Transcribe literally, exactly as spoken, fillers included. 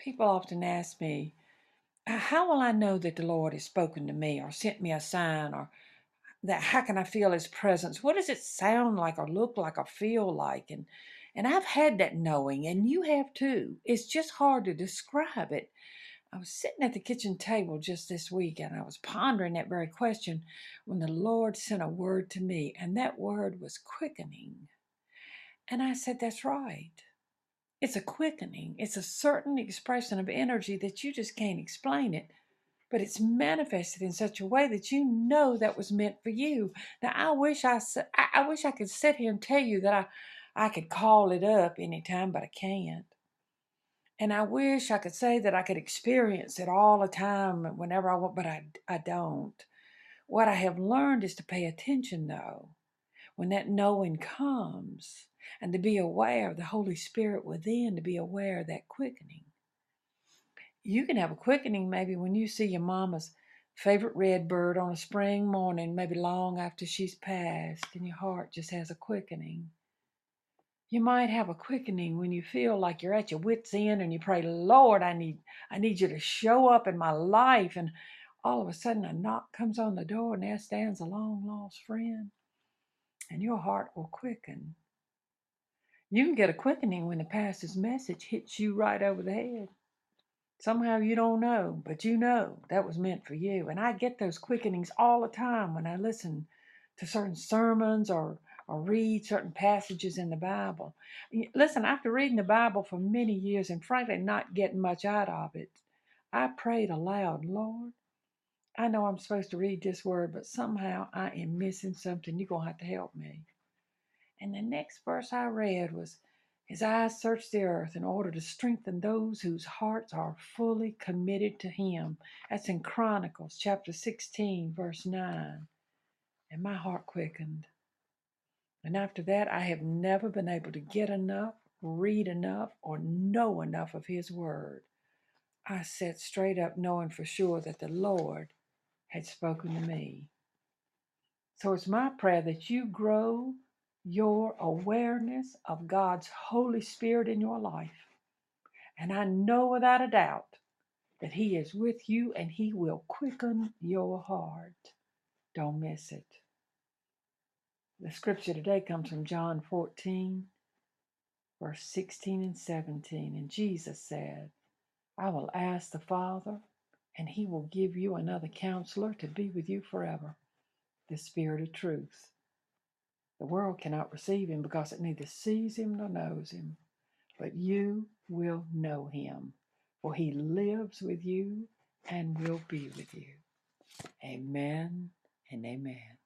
People often ask me, how will I know that the Lord has spoken to me or sent me a sign, or that how can I feel his presence? What does it sound like or look like or feel like? And and I've had that knowing, and you have too. It's just hard to describe it. I was sitting at the kitchen table just this week, and I was pondering that very question when the Lord sent a word to me, and that word was quickening. And I said, that's right. It's a quickening. It's a certain expression of energy that you just can't explain it, but it's manifested in such a way that you know that was meant for you. Now, I wish I, I wish I could sit here and tell you that I, I could call it up anytime, but I can't. And I wish I could say that I could experience it all the time whenever I want, but I, I don't. What I have learned is to pay attention, though, when that knowing comes, and to be aware of the Holy Spirit within, to be aware of that quickening. You can have a quickening maybe when you see your mama's favorite red bird on a spring morning, maybe long after she's passed, and your heart just has a quickening. You might have a quickening when you feel like you're at your wit's end and you pray, Lord, I need, I need you to show up in my life. And all of a sudden a knock comes on the door, and there stands a long lost friend, and your heart will quicken. You can get a quickening when the pastor's message hits you right over the head. Somehow you don't know, but you know that was meant for you. And I get those quickenings all the time when I listen to certain sermons or, or read certain passages in the Bible. Listen, after reading the Bible for many years and frankly not getting much out of it, I prayed aloud, Lord, I know I'm supposed to read this word, but somehow I am missing something. You're going to have to help me. And the next verse I read was, his eyes search the earth in order to strengthen those whose hearts are fully committed to him. That's in Chronicles chapter sixteen, verse nine. And my heart quickened. And after that, I have never been able to get enough, read enough, or know enough of his word. I sat straight up knowing for sure that the Lord had spoken to me. So it's my prayer that you grow your awareness of God's Holy Spirit in your life. And I know without a doubt that he is with you, and he will quicken your heart. Don't miss it. The scripture today comes from John fourteen, verse sixteen and seventeen. And Jesus said, I will ask the Father, and he will give you another counselor to be with you forever, the Spirit of truth. The world cannot receive him because it neither sees him nor knows him. But you will know him, for he lives with you and will be with you. Amen and amen.